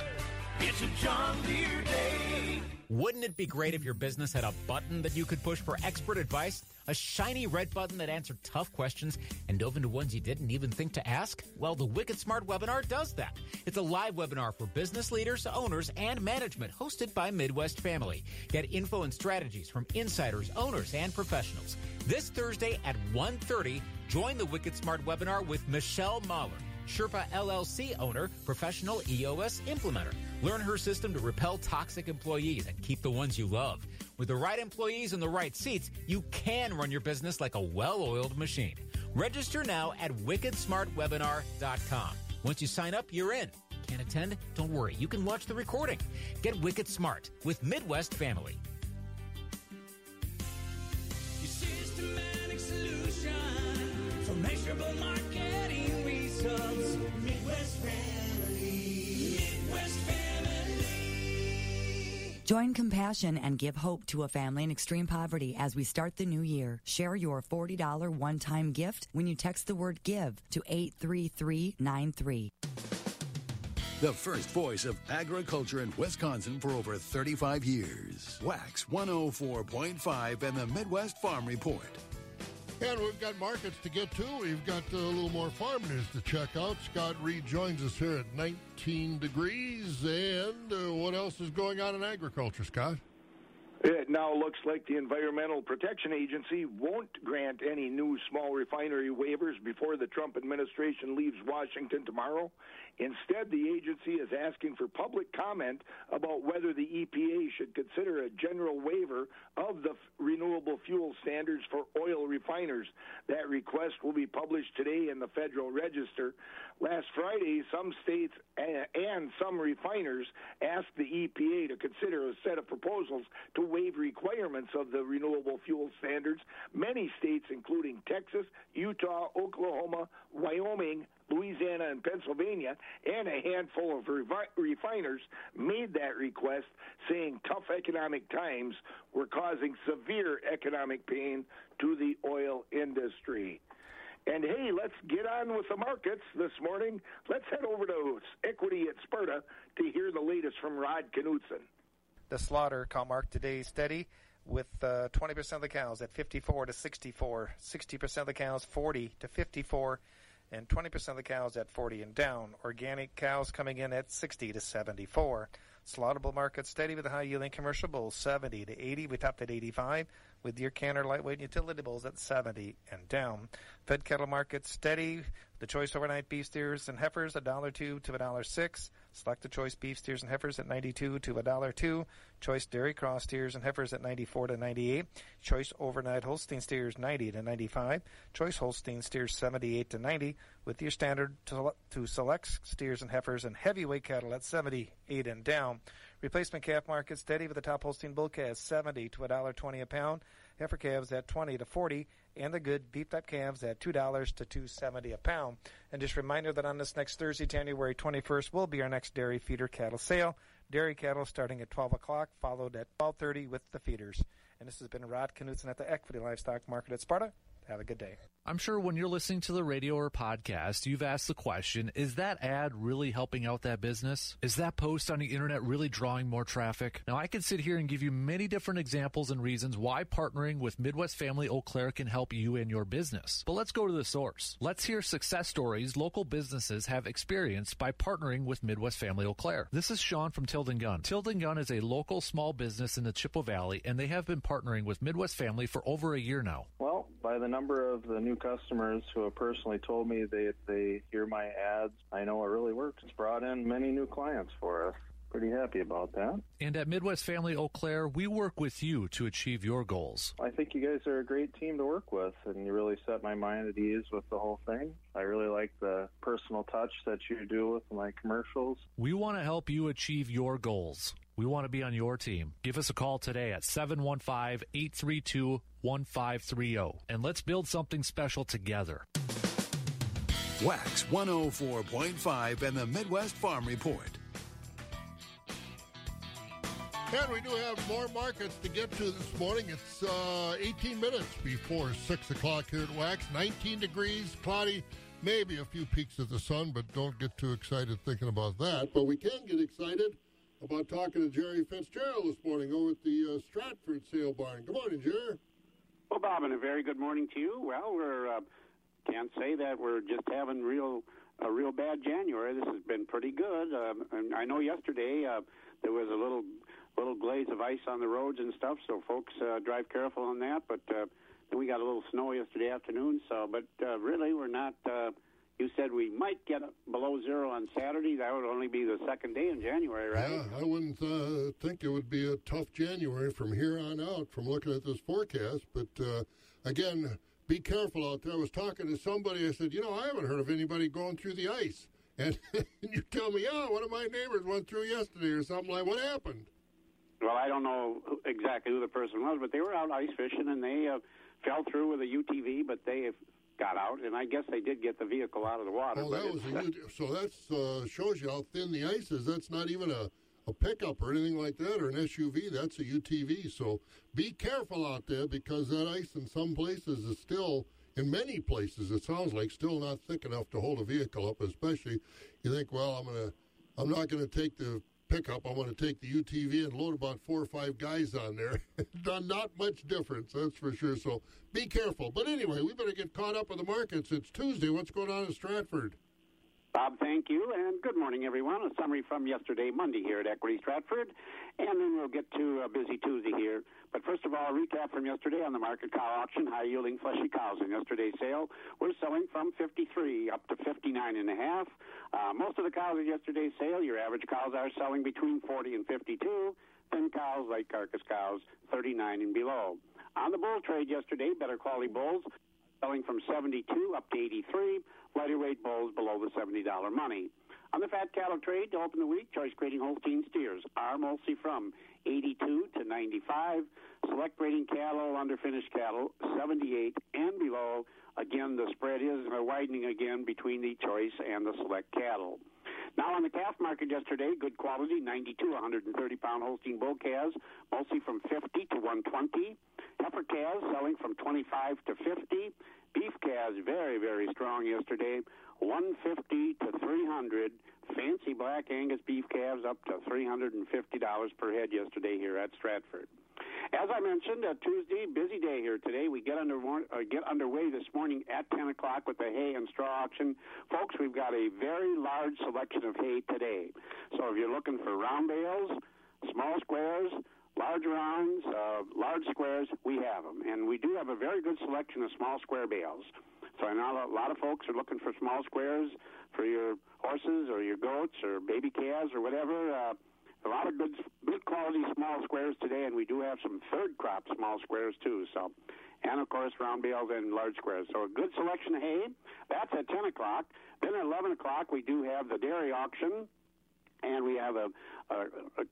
It's a John Deere day. Wouldn't it be great if your business had a button that you could push for expert advice? A shiny red button that answered tough questions and dove into ones you didn't even think to ask? Well, the Wicked Smart webinar does that. It's a live webinar for business leaders, owners, and management hosted by Midwest Family. Get info and strategies from insiders, owners, and professionals. This Thursday at 1:30, join the Wicked Smart webinar with Michelle Mahler, Sherpa LLC owner, professional EOS implementer. Learn her system to repel toxic employees and keep the ones you love. With the right employees in the right seats, you can run your business like a well-oiled machine. Register now at wickedsmartwebinar.com. Once you sign up, you're in. Can't attend? Don't worry. You can watch the recording. Get Wicked Smart with Midwest Family. Your systematic solution for measurable marketing results. Midwest Family. Midwest Family. Join compassion and give hope to a family in extreme poverty as we start the new year. Share your $40 one-time gift when you text the word GIVE to 83393. The first voice of agriculture in Wisconsin for over 35 years. Wax 104.5 and the Midwest Farm Report. And we've got markets to get to. We've got a little more farm news to check out. Scott Reed joins us here at 19 degrees. And what else is going on in agriculture, Scott? It now looks like the Environmental Protection Agency won't grant any new small refinery waivers before the Trump administration leaves Washington tomorrow. Instead, the agency is asking for public comment about whether the EPA should consider a general waiver of the renewable fuel standards for oil refiners. That request will be published today in the Federal Register. Last Friday, some states and some refiners asked the EPA to consider a set of proposals to waive requirements of the renewable fuel standards. Many states, including Texas, Utah, Oklahoma, Wyoming, Louisiana, and Pennsylvania, and a handful of refiners made that request, saying tough economic times were causing severe economic pain to the oil industry. And, hey, let's get on with the markets this morning. Let's head over to Equity at Sparta to hear the latest from Rod Knutson. The slaughter cow mark today is steady with 20% of the cows at 54 to 64, 60% of the cows 40 to 54, and 20% of the cows at 40 and down. Organic cows coming in at 60 to 74. Slaughtable market steady with the high-yielding commercial bulls 70 to 80. We topped at 85 with Deer Canter lightweight utility bulls at 70 and down. Fed cattle market steady. The choice overnight beef steers and heifers $1.02 to $1.06. Select the choice beef steers and heifers at $92 to $1.02. Choice dairy cross steers and heifers at $94 to $98. Choice overnight Holstein steers $90 to $95. Choice Holstein steers $78 to $90. With your standard to select steers and heifers and heavyweight cattle at $78 and down. Replacement calf market steady with the top Holstein bull calves $70 to $1.20 a pound. Heifer calves at $20 to $40, and the good beefed-up calves at $2 to $2.70 a pound. And just a reminder that on this next Thursday, January 21st, will be our next dairy feeder cattle sale. Dairy cattle starting at 12 o'clock, followed at 12:30 with the feeders. And this has been Rod Knutson at the Equity Livestock Market at Sparta. Have a good day. I'm sure when you're listening to the radio or podcast, you've asked the question, is that ad really helping out that business? Is that post on the internet really drawing more traffic? Now, I can sit here and give you many different examples and reasons why partnering with Midwest Family Eau Claire can help you and your business. But let's go to the source. Let's hear success stories local businesses have experienced by partnering with Midwest Family Eau Claire. This is Sean from Tilden Gun. Tilden Gun is a local small business in the Chippewa Valley, and they have been partnering with Midwest Family for over a year now. Well, by the number of the new customers who have personally told me they hear my ads, I know it really works. It's brought in many new clients for us. Pretty happy about that. And at Midwest Family Eau Claire, we work with you to achieve your goals. I think you guys are a great team to work with, and you really set my mind at ease with the whole thing. I really like the personal touch that you do with my commercials. We want to help you achieve your goals. We want to be on your team. Give us a call today at 715-832-1530, and let's build something special together. Wax 104.5 and the Midwest Farm Report. And we do have more markets to get to this morning. It's 18 minutes before 6 o'clock here at Wax. 19 degrees, cloudy. Maybe a few peaks of the sun, but don't get too excited thinking about that. But we can get excited about talking to Jerry Fitzgerald this morning over at the Stratford Sale Barn. Good morning, Jerry. Well, Bob, and a very good morning to you. Well, we're can't say that we're just having a real bad January. This has been pretty good. And I know yesterday there was a little glaze of ice on the roads and stuff, so folks drive careful on that. But then we got a little snow yesterday afternoon. So, but really, we're not. You said we might get below zero on Saturday. That would only be the second day in January, right? Yeah, I wouldn't think it would be a tough January from here on out from looking at this forecast. But, again, be careful out there. I was talking to somebody. I said, I haven't heard of anybody going through the ice. And you tell me, one of my neighbors went through yesterday or something like that. What happened? Well, I don't know exactly who the person was, but they were out ice fishing, and they fell through with a UTV, but they got out, and I guess they did get the vehicle out of the water. Oh, that was so that shows you how thin the ice is. That's not even a pickup or anything like that, or an SUV. That's a UTV. So be careful out there, because that ice in some places is still, in many places, it sounds like, still not thick enough to hold a vehicle up. Especially, you think, well, I'm not going to take the pickup. I want to take the UTV and load about 4 or 5 guys on there. Not much difference, that's for sure. So be careful. But anyway, we better get caught up with the markets. It's Tuesday. What's going on in Stratford? Bob, thank you, and good morning, everyone. A summary from yesterday, Monday, here at Equity Stratford, and then we'll get to a busy Tuesday here. But first of all, a recap from yesterday on the market cow auction, high-yielding fleshy cows in yesterday's sale. We're selling from 53 up to 59.5. Most of the cows at yesterday's sale, your average cows are selling between 40 and 52. Thin cows, like carcass cows, 39 and below. On the bull trade yesterday, better quality bulls selling from 72 up to 83, lighter weight bulls below the $70 money. On the fat cattle trade, to open the week, choice grading Holstein steers are mostly from 82 to 95. Select grading cattle, underfinished cattle, 78 and below. Again, the spread is widening again between the choice and the select cattle. Now on the calf market yesterday, good quality, 92, 130-pound Holstein bull calves, mostly from 50 to 120. Heifer calves selling from 25 to 50. Beef calves very, very strong yesterday, 150 to 300. Fancy black Angus beef calves up to $350 per head yesterday here at Stratford. As I mentioned, a Tuesday, busy day here today. We get underway this morning at 10 o'clock with the hay and straw auction. Folks, we've got a very large selection of hay today. So if you're looking for round bales, small squares, large rounds, large squares, we have them. And we do have a very good selection of small square bales. So I know a lot of folks are looking for small squares for your horses or your goats or baby calves or whatever. A lot of good quality small squares today, and we do have some third crop small squares too. So, and of course, round bales and large squares. So a good selection of hay. That's at 10 o'clock. Then at 11 o'clock, we do have the dairy auction. And we have a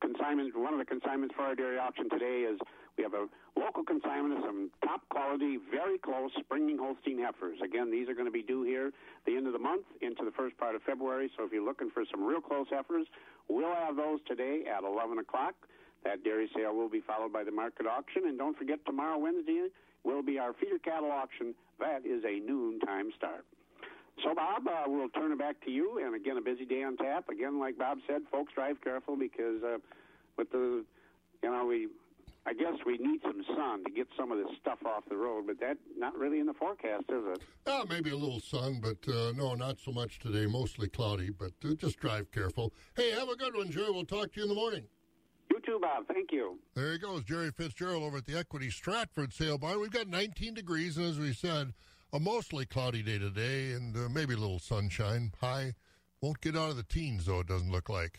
consignment. One of the consignments for our dairy auction today is we have a local consignment of some top quality, very close springing Holstein heifers. Again, these are going to be due here the end of the month into the first part of February. So if you're looking for some real close heifers, we'll have those today at 11 o'clock. That dairy sale will be followed by the market auction. And don't forget, tomorrow, Wednesday, will be our feeder cattle auction. That is a noontime start. So, Bob, we'll turn it back to you. And, again, a busy day on tap. Again, like Bob said, folks, drive careful because with the, you know, I guess we need some sun to get some of this stuff off the road. But that's not really in the forecast, is it? Maybe a little sun, but no, not so much today. Mostly cloudy, but just drive careful. Hey, have a good one, Jerry. We'll talk to you in the morning. You too, Bob. Thank you. There he goes, Jerry Fitzgerald over at the Equity Stratford Sale Barn. We've got 19 degrees, and as we said, a mostly cloudy day today and maybe a little sunshine. High won't get out of the teens, though, it doesn't look like.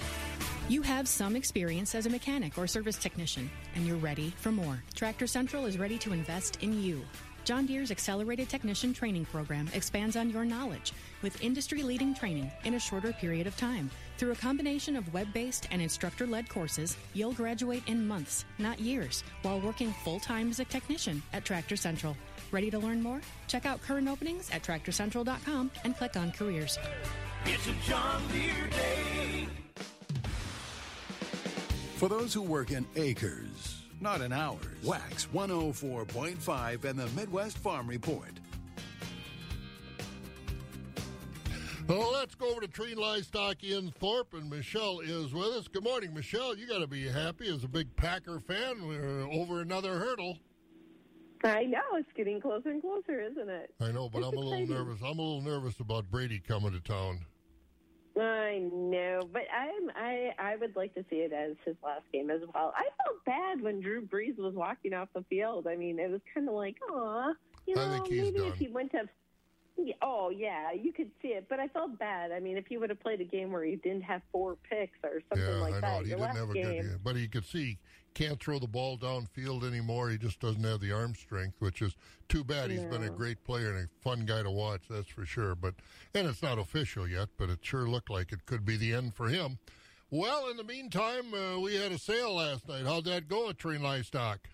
You have some experience as a mechanic or service technician, and you're ready for more. Tractor Central is ready to invest in you. John Deere's Accelerated Technician Training Program expands on your knowledge with industry-leading training in a shorter period of time. Through a combination of web-based and instructor-led courses, you'll graduate in months, not years, while working full-time as a technician at Tractor Central. Ready to learn more? Check out current openings at TractorCentral.com and click on Careers. It's a John Deere day. For those who work in acres, not in hours, Wax 104.5 and the Midwest Farm Report. Well, let's go over to Tree and Livestock in Thorpe, and Michelle is with us. Good morning, Michelle. You got to be happy as a big Packer fan. We're over another hurdle. I know. It's getting closer and closer, isn't it? I know, but it's exciting. I'm a little nervous about Brady coming to town. I know, but I would like to see it as his last game as well. I felt bad when Drew Brees was walking off the field. I mean, it was kind of like, aw, you know, I think he's maybe done. If he went to... Oh, yeah, you could see it, but I felt bad. I mean, if he would have played a game where he didn't have 4 picks or something like that. He didn't have a good game. But he could see he can't throw the ball downfield anymore. He just doesn't have the arm strength, which is too bad. He's been a great player and a fun guy to watch, that's for sure. And it's not official yet, but it sure looked like it could be the end for him. Well, in the meantime, we had a sale last night. How'd that go at Tree and Livestock?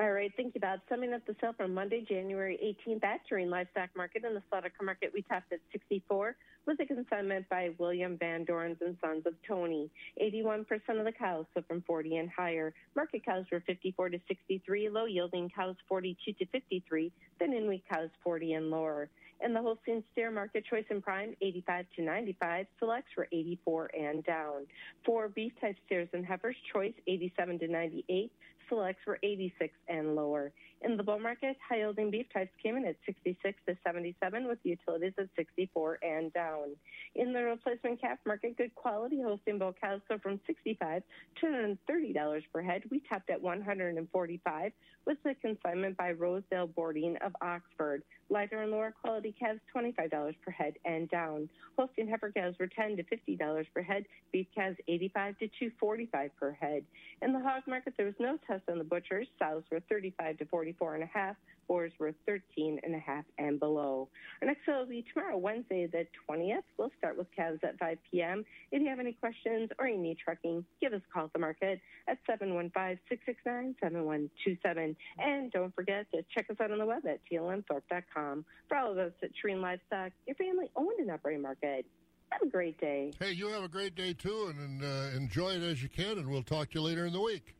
All right, thank you, Bob. Summing up the sale from Monday, January 18th at During Livestock Market in the Slaughterhouse Market, we topped at 64 with a consignment by William Van Dorens and Sons of Tony. 81% of the cows, so from 40 and higher. Market cows were 54 to 63, low-yielding cows 42 to 53, then in-week cows 40 and lower. In the Holstein steer market, choice and prime 85 to 95, selects were 84 and down. For beef-type steers and heifers, choice 87 to 98, selects were 86 and lower. In the bull market, high-yielding beef types came in at 66 to 77, with utilities at 64 and down. In the replacement calf market, good quality Holstein bull cows sold from $65 to $130 per head. We topped at $145 with the consignment by Rosedale Boarding of Oxford. Lighter and lower quality calves, $25 per head and down. Holstein heifer calves were $10 to $50 per head. Beef calves, $85 to $245 per head. In the hog market, there was no test on the butchers. Sows were 35 to 44.5. Boars were 13.5 and below. Our next sale will be tomorrow, Wednesday, the 20th. We'll start with calves at 5 p.m. If you have any questions or you need trucking, give us a call at the market at 715-669-7127. And don't forget to check us out on the web at tlmthorpe.com. For all of us at Trean Livestock, your family-owned and operated market. Have a great day. Hey, you have a great day, too, and enjoy it as you can, and we'll talk to you later in the week.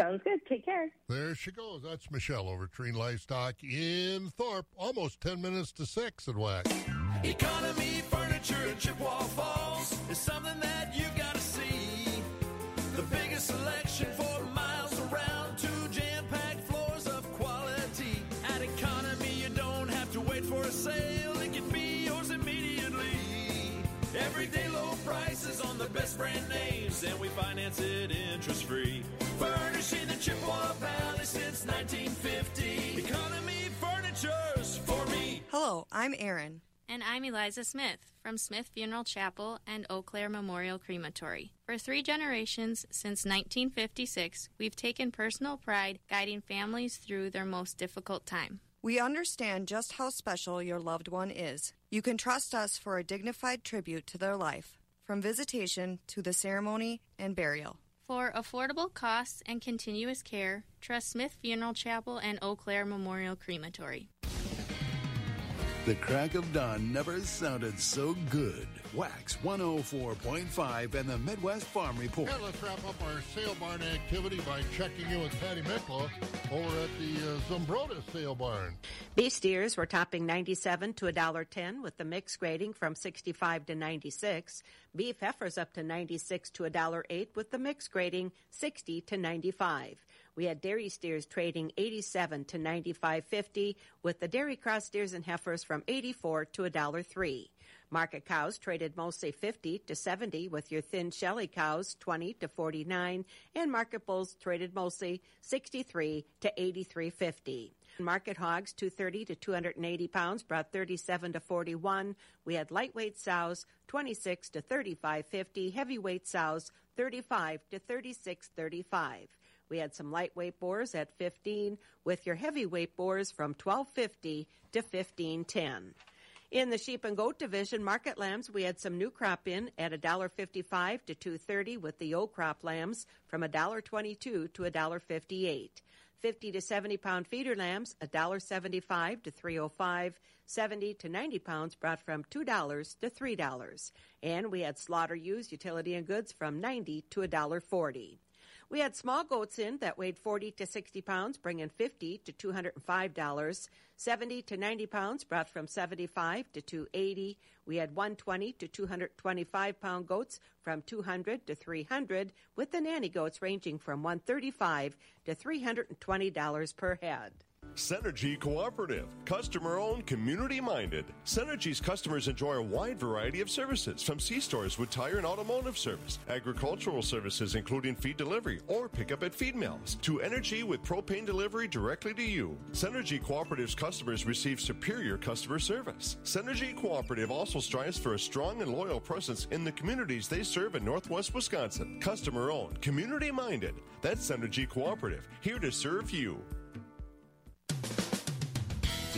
Sounds good. Take care. There she goes. That's Michelle over at Trean Livestock in Thorpe. Almost 10 minutes to 6 at WAC. Economy Furniture in Chippewa Falls is something that you got to see. The biggest selection for miles around, two jam-packed floors of quality. At Economy, you don't have to wait for a sale. It can be yours immediately. Everyday low prices on the best brand names, and we finance it interest-free. Furnishing the Chippewa Valley since 1950. Economy Furniture's for me. Hello, I'm Erin. And I'm Eliza Smith from Smith Funeral Chapel and Eau Claire Memorial Crematory. For three generations, since 1956, we've taken personal pride guiding families through their most difficult time. We understand just how special your loved one is. You can trust us for a dignified tribute to their life, from visitation to the ceremony and burial. For affordable costs and continuous care, trust Smith Funeral Chapel and Eau Claire Memorial Crematory. The crack of dawn never sounded so good. Wax 104.5 and the Midwest Farm Report. Yeah, let's wrap up our sale barn activity by checking in with Patty Mikla over at the Zumbrota sale barn. Beef steers were topping $97 to $1.10 with the mix grading from $65 to $96. Beef heifers up to $96 to $1.08 with the mix grading $60 to $95. We had dairy steers trading $87 to $95.50 with the dairy cross steers and heifers from $84 to $1.03. Market cows traded mostly $50 to $70 with your thin shelly cows $20 to $49, and market bulls traded mostly $63 to $83.50. Market hogs 230 to 280 pounds brought $37 to $41. We had lightweight sows $26 to $35.50, heavyweight sows $35 to $36.35. We had some lightweight boars at $15 with your heavyweight boars from $12.50 to $15.10. In the sheep and goat division, market lambs, we had some new crop in at $1.55 to $2.30 with the old crop lambs from $1.22 to $1.58. 50 to 70 pound feeder lambs, $1.75 to $3.05. 70 to 90 pounds brought from $2 to $3. And we had slaughter ewes, utility and goods from $90 to $1.40. We had small goats in that weighed 40 to 60 pounds, bringing $50 to $205. 70 to 90 pounds brought from $75 to $280. We had 120 to 225 pound goats from $200 to $300, with the nanny goats ranging from $135 to $320 per head. Synergy Cooperative, customer-owned, community-minded. Synergy's customers enjoy a wide variety of services, from C-stores with tire and automotive service, agricultural services including feed delivery or pickup at feed mills, to energy with propane delivery directly to you. Synergy Cooperative's customers receive superior customer service. Synergy Cooperative also strives for a strong and loyal presence in the communities they serve in Northwest Wisconsin. Customer-owned, community-minded. That's Synergy Cooperative, here to serve you.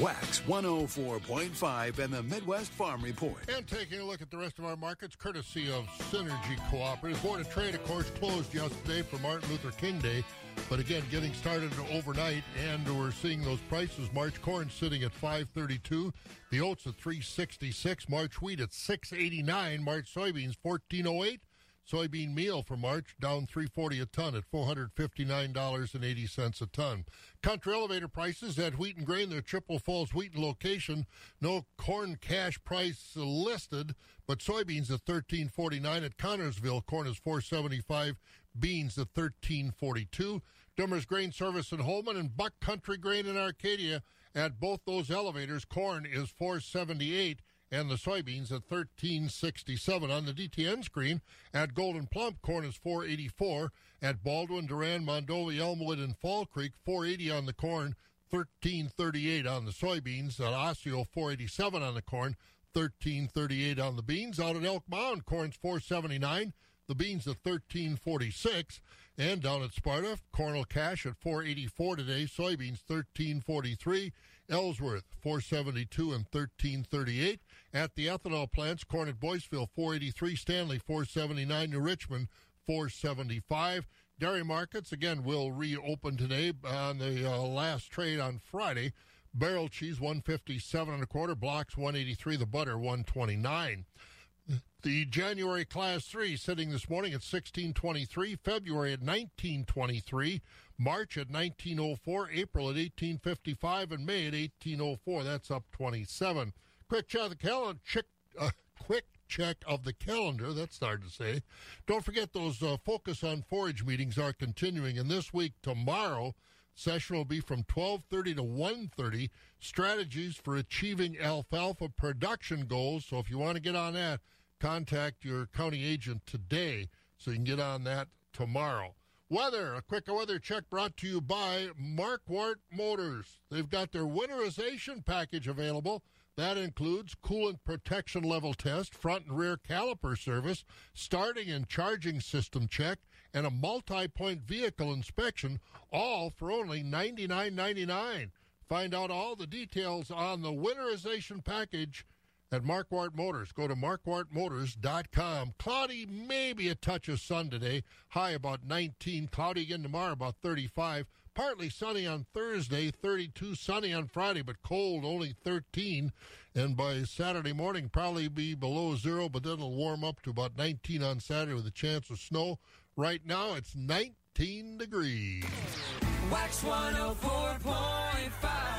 Wax 104.5 and the Midwest Farm Report. And taking a look at the rest of our markets, courtesy of Synergy Cooperative. Board of Trade, of course, closed yesterday for Martin Luther King Day. But again, getting started overnight, and we're seeing those prices. March corn sitting at $5.32, the oats at $3.66, March wheat at $6.89, March soybeans $14.08, soybean meal for March down $3.40 a ton at $459.80 a ton. Country elevator prices at wheat and grain, their Triple Falls Wheaton location. No corn cash price listed, but soybeans at $13.49 at Connorsville. Corn is $4.75, beans at $13.42. Dummer's Grain Service in Holman and Buck Country Grain in Arcadia. At both those elevators, corn is $4.78 and the soybeans at $13.67. On the DTN screen, at Golden Plump, corn is $4.84. At Baldwin, Duran, Mondovi, Elmwood, and Fall Creek, $4.80 on the corn, $13.38 on the soybeans. At Osseo, $4.87 on the corn, $13.38 on the beans. Out at Elk Mound, corn's $4.79. The beans at $13.46, and down at Sparta, cornel cash at $4.84 today, soybeans $13.43, Ellsworth $4.72 and $13.38. At the ethanol plants, corn at Boyceville $4.83, Stanley $4.79, New Richmond $4.75. Dairy markets again will reopen today on the last trade on Friday. Barrel cheese $157 1/4, blocks $183, the butter $129. The January Class 3 sitting this morning at $16.23, February at $19.23, March at $19.04, April at $18.55, and May at $18.04. That's up 27. Quick check of the calendar. That's hard to say. Don't forget those Focus on Forage meetings are continuing, and this week, tomorrow, session will be from 12:30 to 1:30, strategies for achieving alfalfa production goals. So if you want to get on that, contact your county agent today so you can get on that tomorrow. Weather, a quick weather check brought to you by Marquardt Motors. They've got their winterization package available. That includes coolant protection level test, front and rear caliper service, starting and charging system check, and a multi-point vehicle inspection, all for only $99.99. Find out all the details on the winterization package at Marquardt Motors. Go to marquardtmotors.com. Cloudy, maybe a touch of sun today. High about 19. Cloudy again tomorrow, about 35. Partly sunny on Thursday, 32. Sunny on Friday, but cold, only 13. And by Saturday morning, probably be below zero, but then it'll warm up to about 19 on Saturday with a chance of snow. Right now, it's 19 degrees. Wax 104.5.